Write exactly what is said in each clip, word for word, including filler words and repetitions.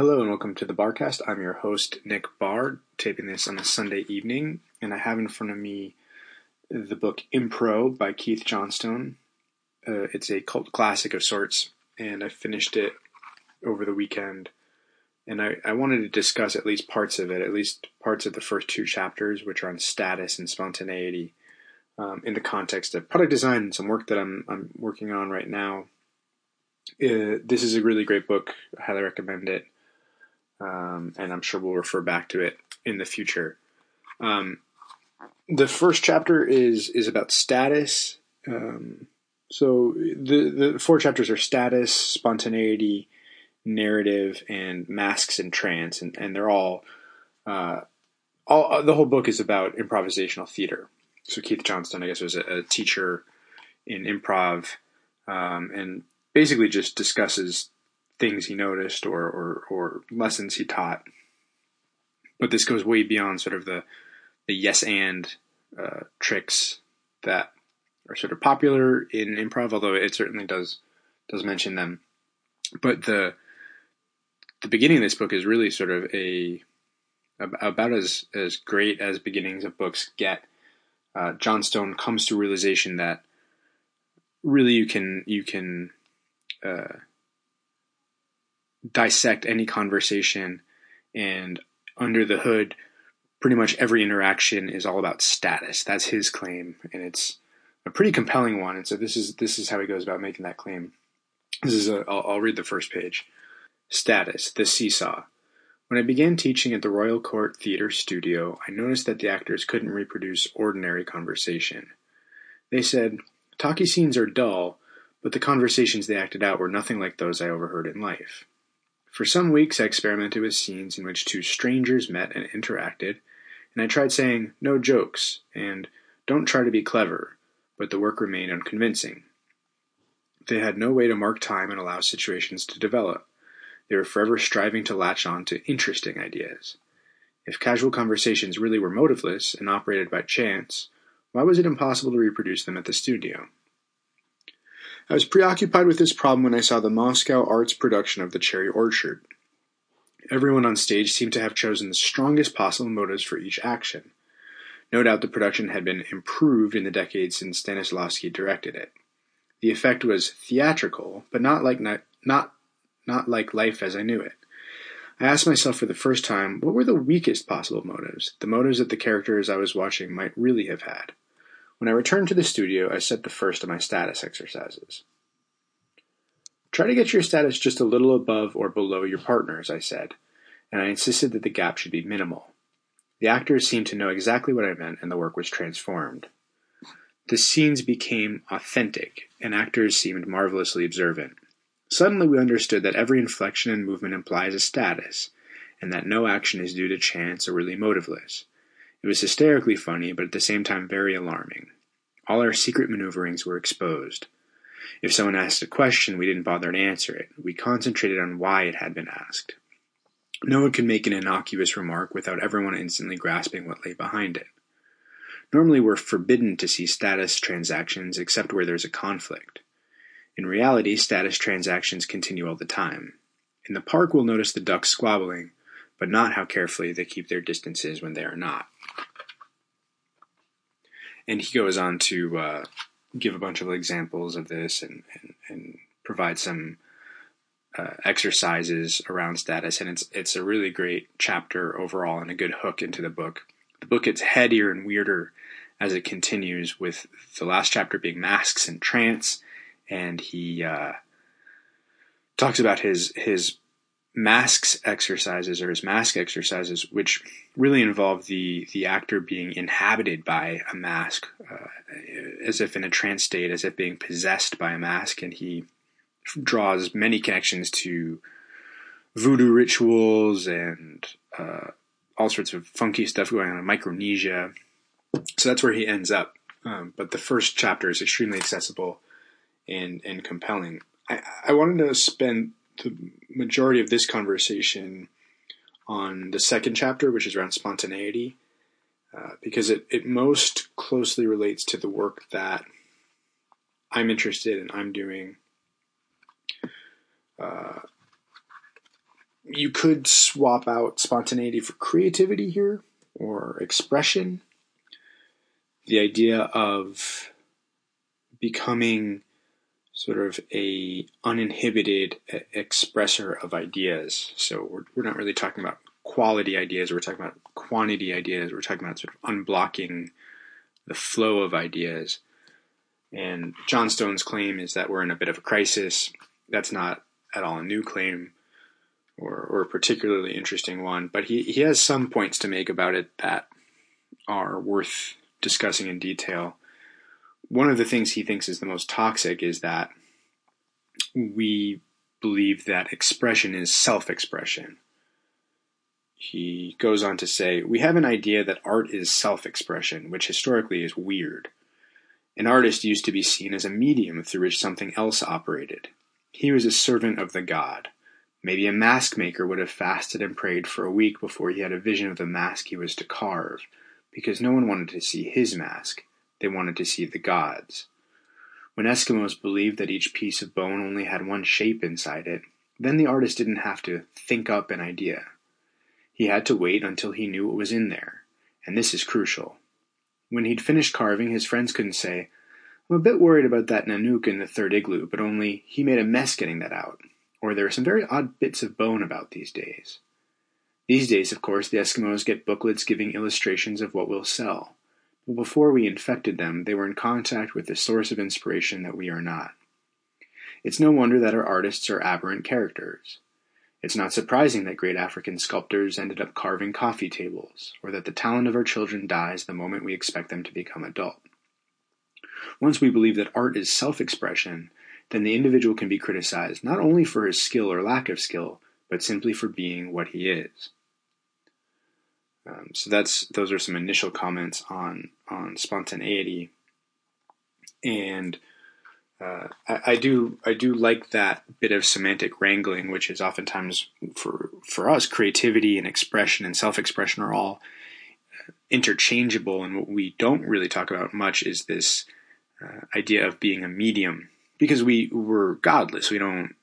Hello and welcome to the Barrcast. I'm your host, Nick Barr, taping this on a Sunday evening, and I have in front of me the book Impro by Keith Johnstone. Uh, it's a cult classic of sorts, and I finished it over the weekend, and I, I wanted to discuss at least parts of it, at least parts of the first two chapters, which are on status and spontaneity, um, in the context of product design and some work that I'm, I'm working on right now. Uh, this is a really great book. I highly recommend it. Um, and I'm sure we'll refer back to it in the future. Um, the first chapter is is about status. Um, so the, the four chapters are status, spontaneity, narrative, and masks and trance. And, and they're all, uh, all, the whole book is about improvisational theater. So Keith Johnstone, I guess, was a, a teacher in improv um, and basically just discusses things he noticed or, or, or lessons he taught. But this goes way beyond sort of the, the yes and uh, tricks that are sort of popular in improv, although it certainly does does mention them. But the the beginning of this book is really sort of a about as, as great as beginnings of books get. Uh, Johnstone comes to realization that really you can you can uh, dissect any conversation, and under the hood, pretty much every interaction is all about status. That's his claim, and it's a pretty compelling one. And so this is this is how he goes about making that claim. This is a, I'll, I'll read the first page. Status, the seesaw. When I began teaching at the Royal Court Theater Studio, I noticed that the actors couldn't reproduce ordinary conversation. They said, talkie scenes are dull, but the conversations they acted out were nothing like those I overheard in life. For some weeks, I experimented with scenes in which two strangers met and interacted, and I tried saying, no jokes, and don't try to be clever, but the work remained unconvincing. They had no way to mark time and allow situations to develop. They were forever striving to latch on to interesting ideas. If casual conversations really were motiveless and operated by chance, why was it impossible to reproduce them at the studio? I was preoccupied with this problem when I saw the Moscow Arts production of The Cherry Orchard. Everyone on stage seemed to have chosen the strongest possible motives for each action. No doubt the production had been improved in the decades since Stanislavsky directed it. The effect was theatrical, but not like not not, not like life as I knew it. I asked myself for the first time, what were the weakest possible motives, the motives that the characters I was watching might really have had? When I returned to the studio, I set the first of my status exercises. Try to get your status just a little above or below your partner's, I said, and I insisted that the gap should be minimal. The actors seemed to know exactly what I meant, and the work was transformed. The scenes became authentic, and actors seemed marvelously observant. Suddenly we understood that every inflection and movement implies a status, and that no action is due to chance or really motiveless. It was hysterically funny, but at the same time very alarming. All our secret maneuverings were exposed. If someone asked a question, we didn't bother to answer it. We concentrated on why it had been asked. No one could make an innocuous remark without everyone instantly grasping what lay behind it. Normally we're forbidden to see status transactions except where there's a conflict. In reality, status transactions continue all the time. In the park, we'll notice the ducks squabbling, but not how carefully they keep their distances when they are not. And he goes on to uh, give a bunch of examples of this and, and, and provide some uh, exercises around status. And it's it's a really great chapter overall and a good hook into the book. The book gets headier and weirder as it continues, with the last chapter being masks and trance. And he uh, talks about his his. masks exercises or his mask exercises, which really involve the the actor being inhabited by a mask, uh, as if in a trance state, as if being possessed by a mask. And he draws many connections to voodoo rituals and uh, all sorts of funky stuff going on in Micronesia. So that's where he ends up. Um, but the first chapter is extremely accessible and, and compelling. I, I wanted to spend the majority of this conversation on the second chapter, which is around spontaneity, uh, because it, it most closely relates to the work that I'm interested in, I'm doing. Uh, you could swap out spontaneity for creativity here, or expression. The idea of becoming sort of a uninhibited expressor of ideas. So we're, we're not really talking about quality ideas. We're talking about quantity ideas. We're talking about sort of unblocking the flow of ideas. And Johnstone's claim is that we're in a bit of a crisis. That's not at all a new claim or, or a particularly interesting one, but he, he has some points to make about it that are worth discussing in detail. One of the things he thinks is the most toxic is that we believe that expression is self-expression. He goes on to say, we have an idea that art is self-expression, which historically is weird. An artist used to be seen as a medium through which something else operated. He was a servant of the god. Maybe a mask maker would have fasted and prayed for a week before he had a vision of the mask he was to carve, because no one wanted to see his mask. They wanted to see the gods. When Eskimos believed that each piece of bone only had one shape inside it, then the artist didn't have to think up an idea. He had to wait until he knew what was in there, and this is crucial. When he'd finished carving, his friends couldn't say, I'm a bit worried about that Nanook in the third igloo, but only he made a mess getting that out, or there are some very odd bits of bone about these days. These days, of course, the Eskimos get booklets giving illustrations of what will sell. But before we infected them, they were in contact with the source of inspiration that we are not. It's no wonder that our artists are aberrant characters. It's not surprising that great African sculptors ended up carving coffee tables, or that the talent of our children dies the moment we expect them to become adult. Once we believe that art is self-expression, then the individual can be criticized not only for his skill or lack of skill, but simply for being what he is. Um, so that's those are some initial comments on, on spontaneity. And uh, I, I do I do like that bit of semantic wrangling, which is oftentimes for for us, creativity and expression and self-expression are all interchangeable. And what we don't really talk about much is this uh, idea of being a medium, because we were godless. We don't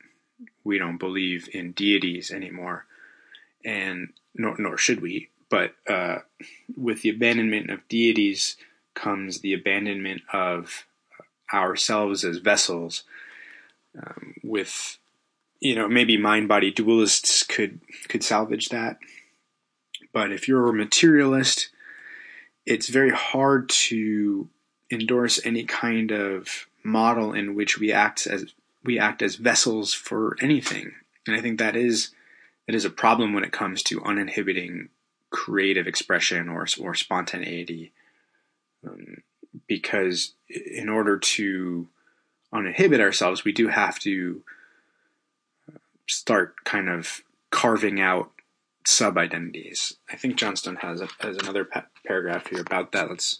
we don't believe in deities anymore, and nor nor should we. But uh, with the abandonment of deities comes the abandonment of ourselves as vessels. Um, with, you know, maybe mind-body dualists could, could salvage that. But if you're a materialist, it's very hard to endorse any kind of model in which we act as we act as vessels for anything. And I think that is that is a problem when it comes to uninhibiting creative expression or or spontaneity, um, because in order to uninhibit ourselves, we do have to start kind of carving out sub-identities. I think Johnstone has a, has another pa- paragraph here about that. Let's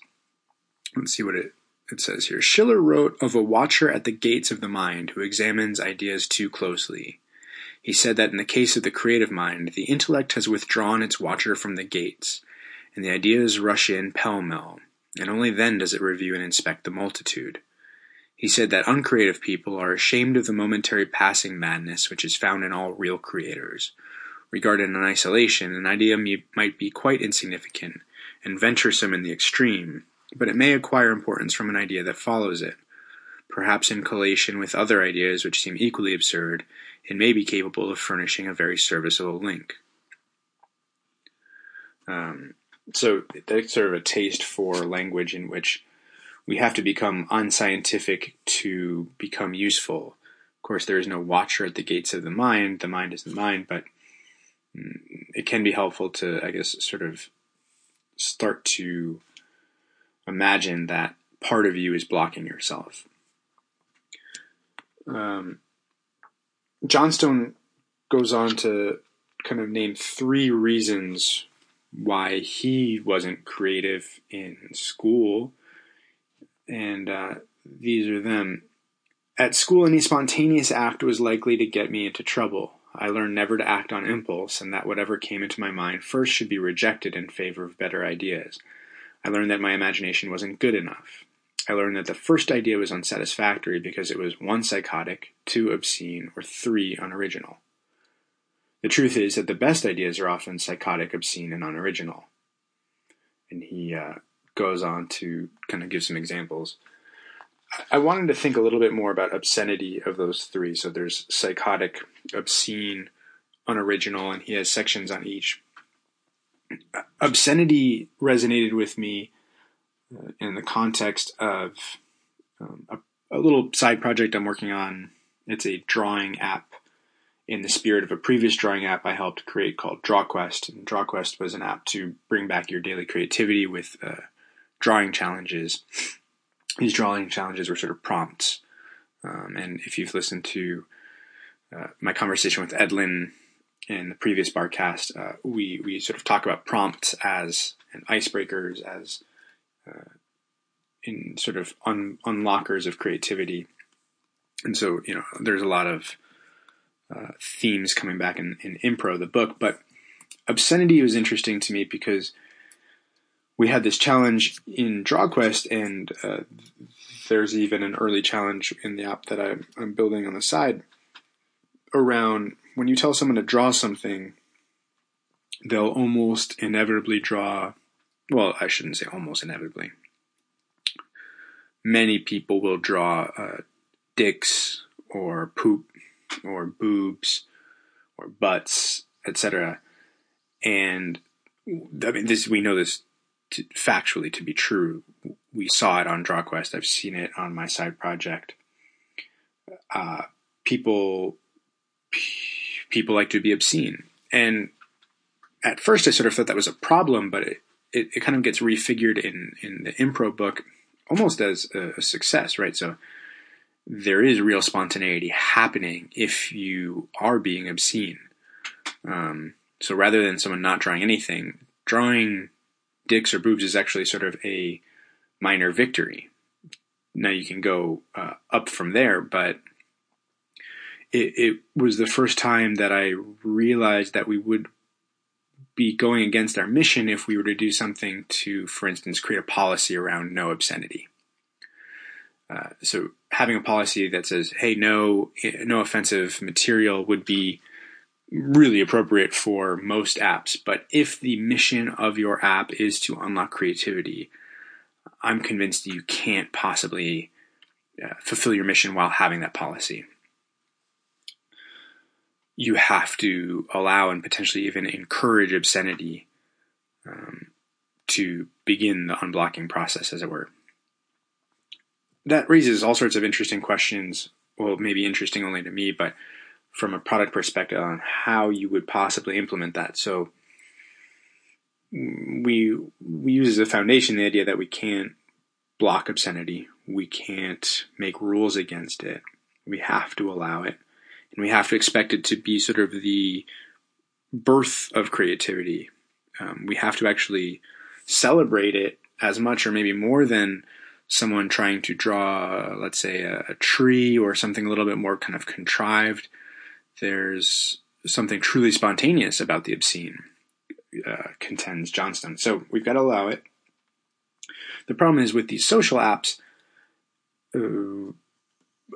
let's see what it, it says here. Schiller wrote of a watcher at the gates of the mind who examines ideas too closely. He said that in the case of the creative mind, the intellect has withdrawn its watcher from the gates, and the ideas rush in pell-mell, and only then does it review and inspect the multitude. He said that uncreative people are ashamed of the momentary passing madness which is found in all real creators. Regarded in isolation, an idea may, might be quite insignificant and venturesome in the extreme, but it may acquire importance from an idea that follows it. Perhaps in collation with other ideas which seem equally absurd, it may be capable of furnishing a very serviceable link. Um, so that's sort of a taste for language in which we have to become unscientific to become useful. Of course, there is no watcher at the gates of the mind. The mind is the mind, but it can be helpful to, I guess, sort of start to imagine that part of you is blocking yourself. Um, Johnstone goes on to kind of name three reasons why he wasn't creative in school, and uh, these are them. At school, any spontaneous act was likely to get me into trouble. I learned never to act on impulse, and that whatever came into my mind first should be rejected in favor of better ideas. I learned that my imagination wasn't good enough. I learned that the first idea was unsatisfactory because it was, one, psychotic, two, obscene, or three, unoriginal. The truth is that the best ideas are often psychotic, obscene, and unoriginal. And he uh, goes on to kind of give some examples. I wanted to think a little bit more about obscenity of those three. So there's psychotic, obscene, unoriginal, and he has sections on each. Obscenity resonated with me in the context of um, a, a little side project I'm working on. It's a drawing app in the spirit of a previous drawing app I helped create called DrawQuest. And DrawQuest was an app to bring back your daily creativity with uh, drawing challenges. These drawing challenges were sort of prompts. Um, and if you've listened to uh, my conversation with Edlin in the previous Barrcast, uh, we, we sort of talk about prompts as and icebreakers, as uh, in sort of un- unlockers of creativity. And so, you know, there's a lot of Uh, themes coming back in, in Impro, the book, but obscenity was interesting to me because we had this challenge in DrawQuest, and uh, there's even an early challenge in the app that I'm, I'm building on the side around when you tell someone to draw something, they'll almost inevitably draw, well, I shouldn't say almost inevitably. Many people will draw uh, dicks or poop, or boobs, or butts, et cetera. And I mean, this we know this to, factually to be true. We saw it on DrawQuest. I've seen it on my side project. Uh, people, p- people like to be obscene, and at first I sort of thought that was a problem, but it it, it kind of gets refigured in in the Impro book almost as a, a success, right? So there is real spontaneity happening if you are being obscene. Um, so rather than someone not drawing anything, drawing dicks or boobs is actually sort of a minor victory. Now you can go uh, up from there, but it, it was the first time that I realized that we would be going against our mission if we were to do something to, for instance, create a policy around no obscenity. Uh, so having a policy that says, hey, no, no offensive material would be really appropriate for most apps. But if the mission of your app is to unlock creativity, I'm convinced you can't possibly uh, fulfill your mission while having that policy. You have to allow and potentially even encourage obscenity um, to begin the unblocking process, as it were. That raises all sorts of interesting questions, well, maybe interesting only to me, but from a product perspective on how you would possibly implement that. So we we use as a foundation the idea that we can't block obscenity. We can't make rules against it. We have to allow it. And we have to expect it to be sort of the birth of creativity. Um, we have to actually celebrate it as much or maybe more than someone trying to draw, let's say, a, a tree or something a little bit more kind of contrived. There's something truly spontaneous about the obscene, uh, contends Johnstone. So we've got to allow it. The problem is with these social apps, uh,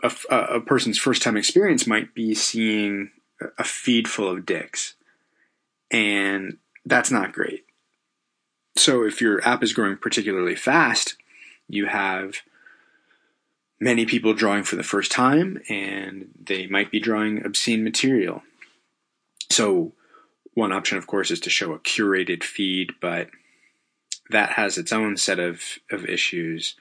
a, a person's first-time experience might be seeing a feed full of dicks, and that's not great. So if your app is growing particularly fast, you have many people drawing for the first time, and they might be drawing obscene material. So one option, of course, is to show a curated feed, but that has its own set of, of issues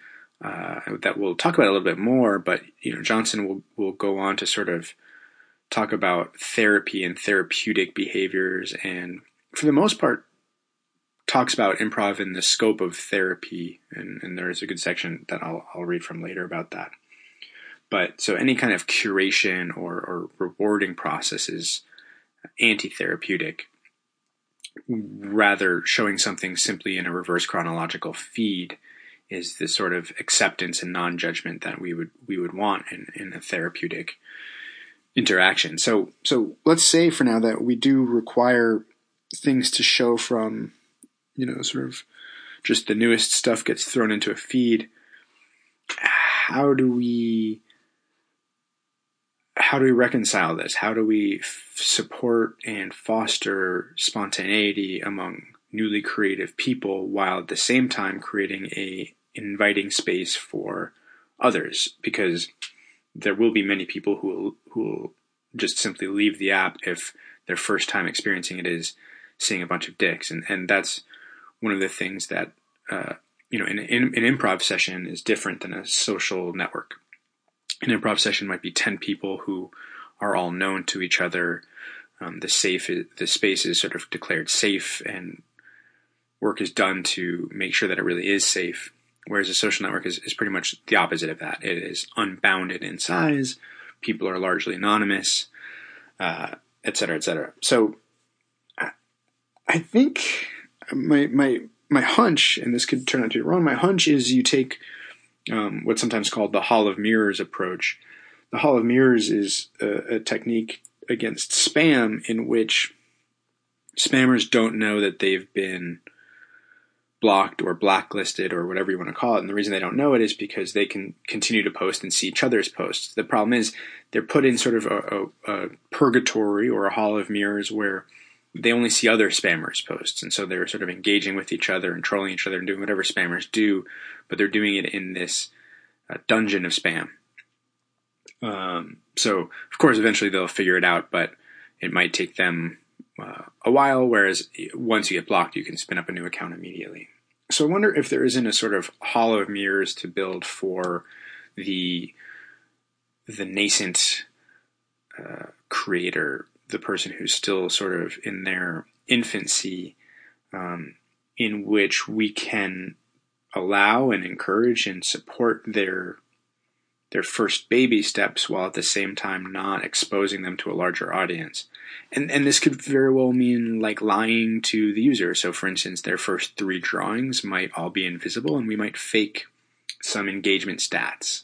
uh, that we'll talk about a little bit more. But, you know, Johnson will, will go on to sort of talk about therapy and therapeutic behaviors, and for the most part, talks about improv in the scope of therapy, and, and there is a good section that I'll, I'll read from later about that. But so any kind of curation or, or rewarding process is anti-therapeutic, rather showing something simply in a reverse chronological feed is the sort of acceptance and non-judgment that we would we would want in, in a therapeutic interaction. So so let's say for now that we do require things to show from, you know, sort of just the newest stuff gets thrown into a feed. How do we, how do we reconcile this? How do we f- support and foster spontaneity among newly creative people while at the same time creating a inviting space for others? Because there will be many people who will, who will just simply leave the app if their first time experiencing it is seeing a bunch of dicks. And, and that's one of the things that, uh, you know, an, an improv session is different than a social network. An improv session might be ten people who are all known to each other. Um, the safe, is, the space is sort of declared safe, and work is done to make sure that it really is safe. Whereas a social network is, is pretty much the opposite of that. It is unbounded in size. People are largely anonymous, uh, et cetera, et cetera. So I, I think my my my hunch, and this could turn out to be wrong, my hunch is you take um, what's sometimes called the Hall of Mirrors approach. The Hall of Mirrors is a, a technique against spam in which spammers don't know that they've been blocked or blacklisted or whatever you want to call it. And the reason they don't know it is because they can continue to post and see each other's posts. The problem is they're put in sort of a, a, a purgatory or a Hall of Mirrors where they only see other spammers' posts. And so they're sort of engaging with each other and trolling each other and doing whatever spammers do, but they're doing it in this uh, dungeon of spam. Um, so of course, eventually they'll figure it out, but it might take them uh, a while. Whereas once you get blocked, you can spin up a new account immediately. So I wonder if there isn't a sort of Hall of Mirrors to build for the, the nascent, uh, creator, the person who's still sort of in their infancy, um, in which we can allow and encourage and support their their first baby steps while at the same time not exposing them to a larger audience. And and this could very well mean like lying to the user. So for instance, their first three drawings might all be invisible, and we might fake some engagement stats.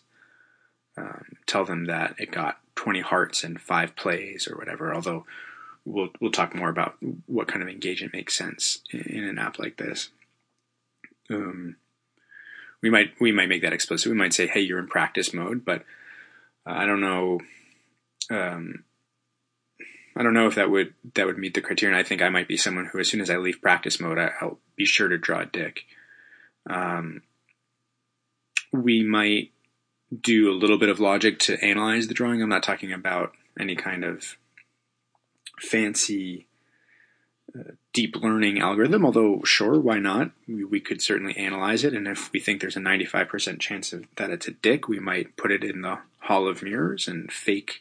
Um, tell them that it got twenty hearts and five plays or whatever, although we'll we'll talk more about what kind of engagement makes sense in, in an app like this. Um We might we might make that explicit. We might say, "Hey, you're in practice mode," but uh, I don't know. Um, I don't know if that would that would meet the criterion. I think I might be someone who, as soon as I leave practice mode, I, I'll be sure to draw a dick. Um, we might do a little bit of logic to analyze the drawing. I'm not talking about any kind of fancy Uh, deep learning algorithm, although sure, why not? We, we could certainly analyze it, and if we think there's a ninety-five percent chance of, that it's a dick, we might put it in the Hall of Mirrors and fake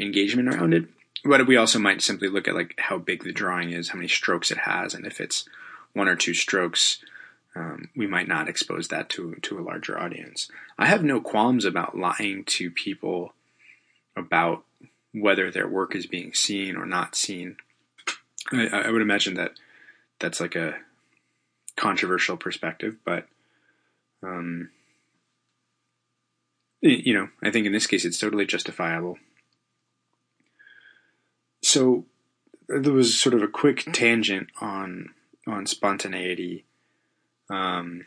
engagement around it. But we also might simply look at like how big the drawing is, how many strokes it has, and if it's one or two strokes, um, we might not expose that to to a larger audience. I have no qualms about lying to people about whether their work is being seen or not seen. I, I would imagine that that's like a controversial perspective, but, um, you know, I think in this case, it's totally justifiable. So there was sort of a quick tangent on, on spontaneity. Um,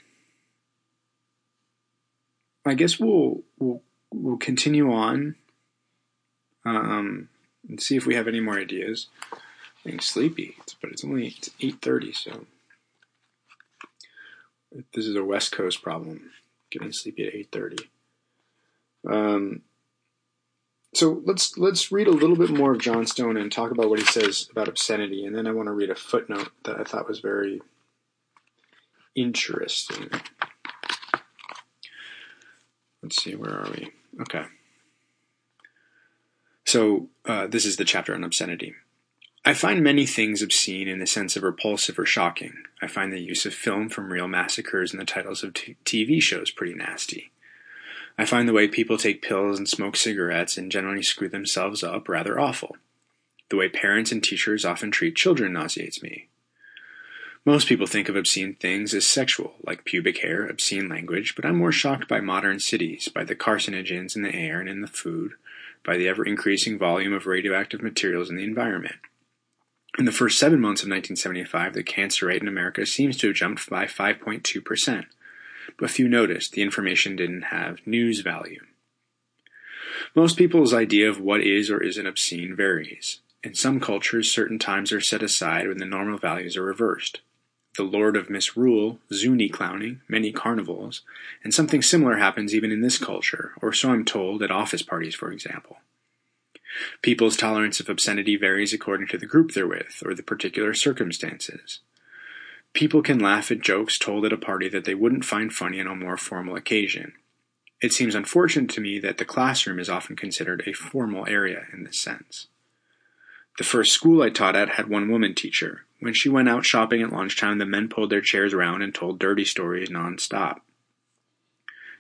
I guess we'll, we'll, we'll continue on, um, and see if we have any more ideas. Being sleepy, but it's only it's eight thirty, so this is a West Coast problem, getting sleepy at eight thirty. Um, so let's let's read a little bit more of Johnstone and talk about what he says about obscenity, and then I want to read a footnote that I thought was very interesting. Let's see, where are we? Okay. So uh, this is the chapter on obscenity. I find many things obscene in the sense of repulsive or shocking. I find the use of film from real massacres in the titles of t- TV shows pretty nasty. I find the way people take pills and smoke cigarettes and generally screw themselves up rather awful. The way parents and teachers often treat children nauseates me. Most people think of obscene things as sexual, like pubic hair, obscene language, but I'm more shocked by modern cities, by the carcinogens in the air and in the food, by the ever-increasing volume of radioactive materials in the environment. In the first seven months of nineteen seventy-five, the cancer rate in America seems to have jumped by five point two percent, but few noticed. The information didn't have news value. Most people's idea of what is or isn't obscene varies. In some cultures, certain times are set aside when the normal values are reversed. The Lord of Misrule, Zuni clowning, many carnivals, and something similar happens even in this culture, or so I'm told, at office parties, for example. People's tolerance of obscenity varies according to the group they're with, or the particular circumstances. People can laugh at jokes told at a party that they wouldn't find funny on a more formal occasion. It seems unfortunate to me that the classroom is often considered a formal area in this sense. The first school I taught at had one woman teacher. When she went out shopping at lunchtime, the men pulled their chairs around and told dirty stories nonstop.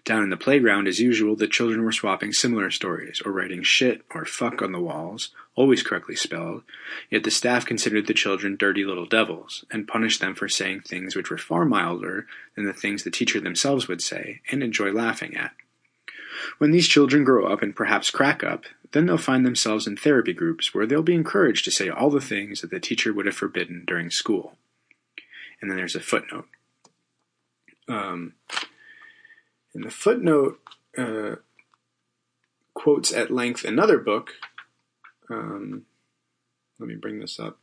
Down in the playground, as usual, the children were swapping similar stories, or writing shit or fuck on the walls, always correctly spelled, yet the staff considered the children dirty little devils, and punished them for saying things which were far milder than the things the teacher themselves would say, and enjoy laughing at. When these children grow up and perhaps crack up, then they'll find themselves in therapy groups where they'll be encouraged to say all the things that the teacher would have forbidden during school. And then there's a footnote. Um... And the footnote uh, quotes at length another book. Um, let me bring this up.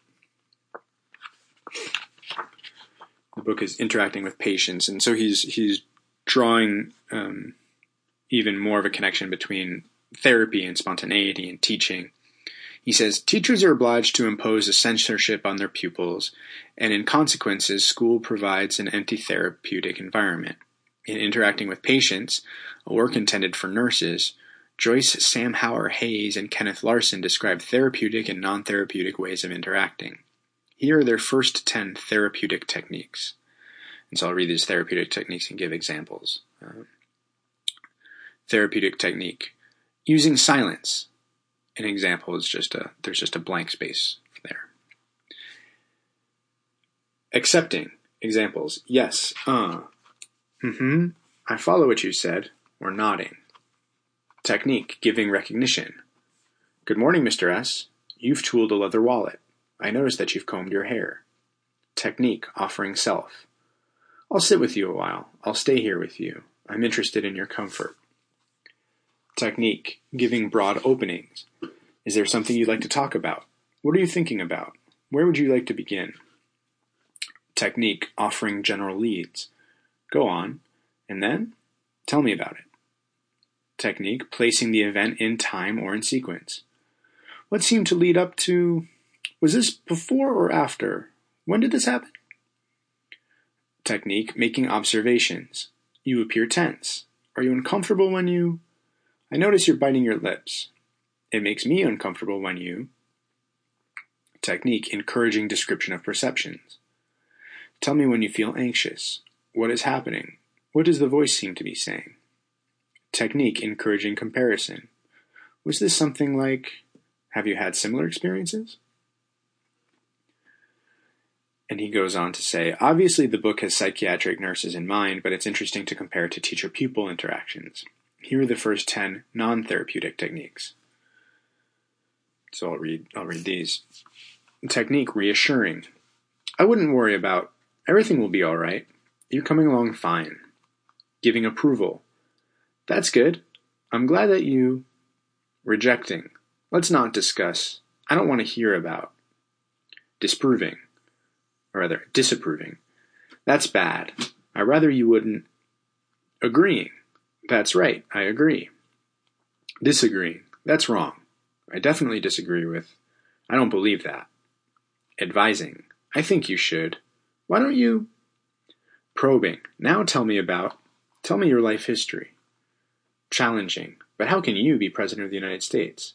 The book is Interacting with Patients, and so he's he's drawing um, even more of a connection between therapy and spontaneity and teaching. He says, teachers are obliged to impose a censorship on their pupils, and in consequences, school provides an anti-therapeutic environment. In Interacting with Patients, a work intended for nurses, Joyce Samhauer Hayes and Kenneth Larson describe therapeutic and non-therapeutic ways of interacting. Here are their first ten therapeutic techniques. And so I'll read these therapeutic techniques and give examples. Uh, therapeutic technique. Using silence. An example is just a, there's just a blank space there. Accepting. Examples. Yes, uh, Mm-hmm. I follow what you said, or nodding. Technique, giving recognition. Good morning, Mister S. You've tooled a leather wallet. I noticed that you've combed your hair. Technique, offering self. I'll sit with you a while. I'll stay here with you. I'm interested in your comfort. Technique, giving broad openings. Is there something you'd like to talk about? What are you thinking about? Where would you like to begin? Technique, offering general leads. Go on, and then tell me about it. Technique, placing the event in time or in sequence. What seemed to lead up to, was this before or after? When did this happen? Technique, making observations. You appear tense. Are you uncomfortable when you? I notice you're biting your lips. It makes me uncomfortable when you. Technique, encouraging description of perceptions. Tell me when you feel anxious. What is happening? What does the voice seem to be saying? Technique, encouraging comparison. Was this something like, have you had similar experiences? And he goes on to say, obviously the book has psychiatric nurses in mind, but it's interesting to compare to teacher-pupil interactions. Here are the first ten non-therapeutic techniques. So I'll read, I'll read these. Technique, reassuring. I wouldn't worry about, everything will be all right. You're coming along fine. Giving approval. That's good. I'm glad that you... Rejecting. Let's not discuss. I don't want to hear about. Disproving. Or rather, disapproving. That's bad. I rather you wouldn't... Agreeing. That's right. I agree. Disagreeing. That's wrong. I definitely disagree with... I don't believe that. Advising. I think you should. Why don't you... Probing. Now tell me about, tell me your life history. Challenging. But how can you be President of the United States?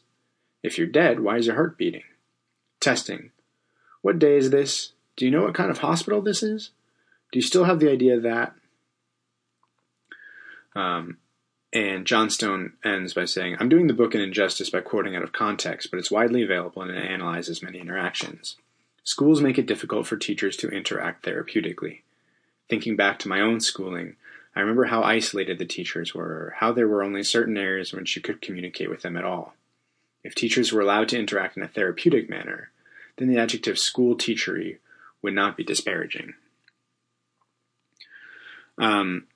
If you're dead, why is your heart beating? Testing. What day is this? Do you know what kind of hospital this is? Do you still have the idea that? Um, and Johnstone ends by saying, I'm doing the book an injustice by quoting out of context, but it's widely available and it analyzes many interactions. Schools make it difficult for teachers to interact therapeutically. Thinking back to my own schooling, I remember how isolated the teachers were, how there were only certain areas in which you could communicate with them at all. If teachers were allowed to interact in a therapeutic manner, then the adjective school teachery would not be disparaging. Um,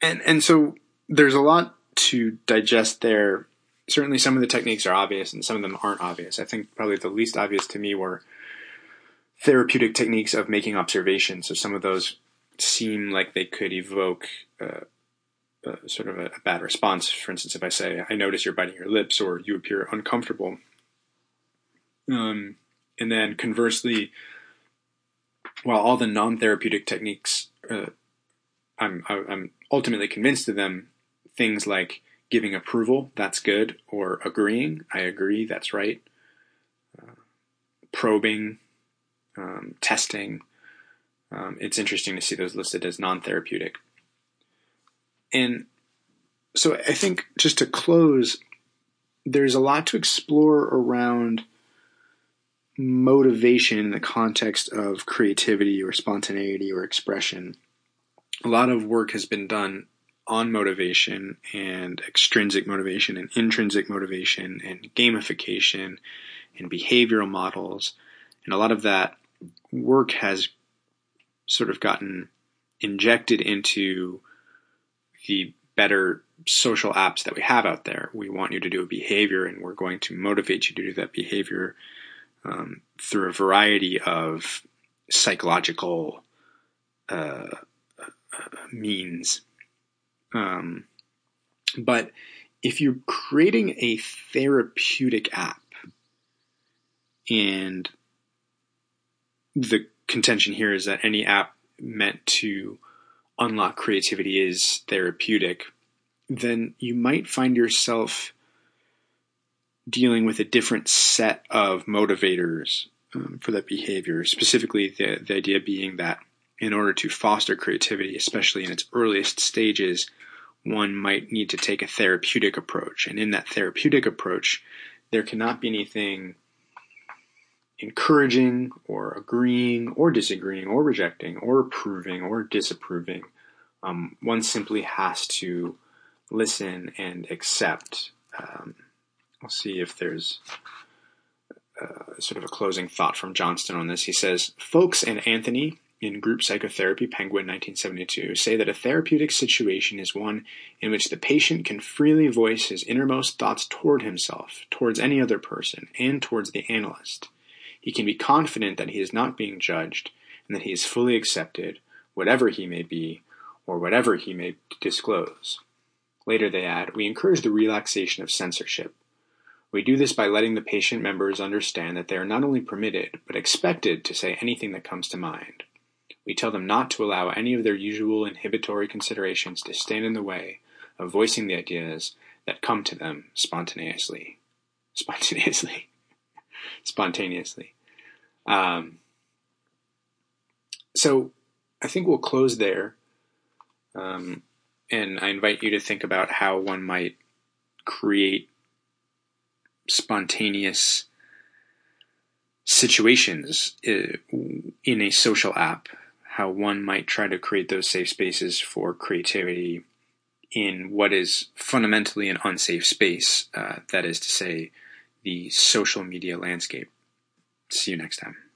and and so there's a lot to digest their, certainly some of the techniques are obvious and some of them aren't obvious. I think probably the least obvious to me were therapeutic techniques of making observations. So some of those seem like they could evoke uh, uh, sort of a, a bad response. For instance, if I say, I notice you're biting your lips or you appear uncomfortable. Um, and then conversely, while all the non-therapeutic techniques, uh, I'm, I, I'm ultimately convinced of them, things like giving approval, that's good, or agreeing, I agree, that's right, uh, probing, Um, testing. Um, it's interesting to see those listed as non-therapeutic. And so I think just to close, there's a lot to explore around motivation in the context of creativity or spontaneity or expression. A lot of work has been done on motivation and extrinsic motivation and intrinsic motivation and gamification and behavioral models. And a lot of that work has sort of gotten injected into the better social apps that we have out there. We want you to do a behavior and we're going to motivate you to do that behavior um, through a variety of psychological uh, means. Um, but if you're creating a therapeutic app, and the contention here is that any app meant to unlock creativity is therapeutic, then you might find yourself dealing with a different set of motivators um, for that behavior, specifically the, the idea being that in order to foster creativity, especially in its earliest stages, one might need to take a therapeutic approach. And in that therapeutic approach, there cannot be anything encouraging or agreeing or disagreeing or rejecting or approving or disapproving. Um, one simply has to listen and accept. Um, we'll see if there's uh, sort of a closing thought from Johnstone on this. He says, Folks and Anthony in Group Psychotherapy, Penguin, nineteen seventy-two, say that a therapeutic situation is one in which the patient can freely voice his innermost thoughts toward himself, towards any other person, and towards the analyst. He can be confident that he is not being judged and that he is fully accepted, whatever he may be or whatever he may disclose. Later, they add, we encourage the relaxation of censorship. We do this by letting the patient members understand that they are not only permitted, but expected to say anything that comes to mind. We tell them not to allow any of their usual inhibitory considerations to stand in the way of voicing the ideas that come to them spontaneously. Spontaneously. Spontaneously. Um, so I think we'll close there. Um, and I invite you to think about how one might create spontaneous situations in a social app, how one might try to create those safe spaces for creativity in what is fundamentally an unsafe space. Uh, that is to say, the social media landscape. See you next time.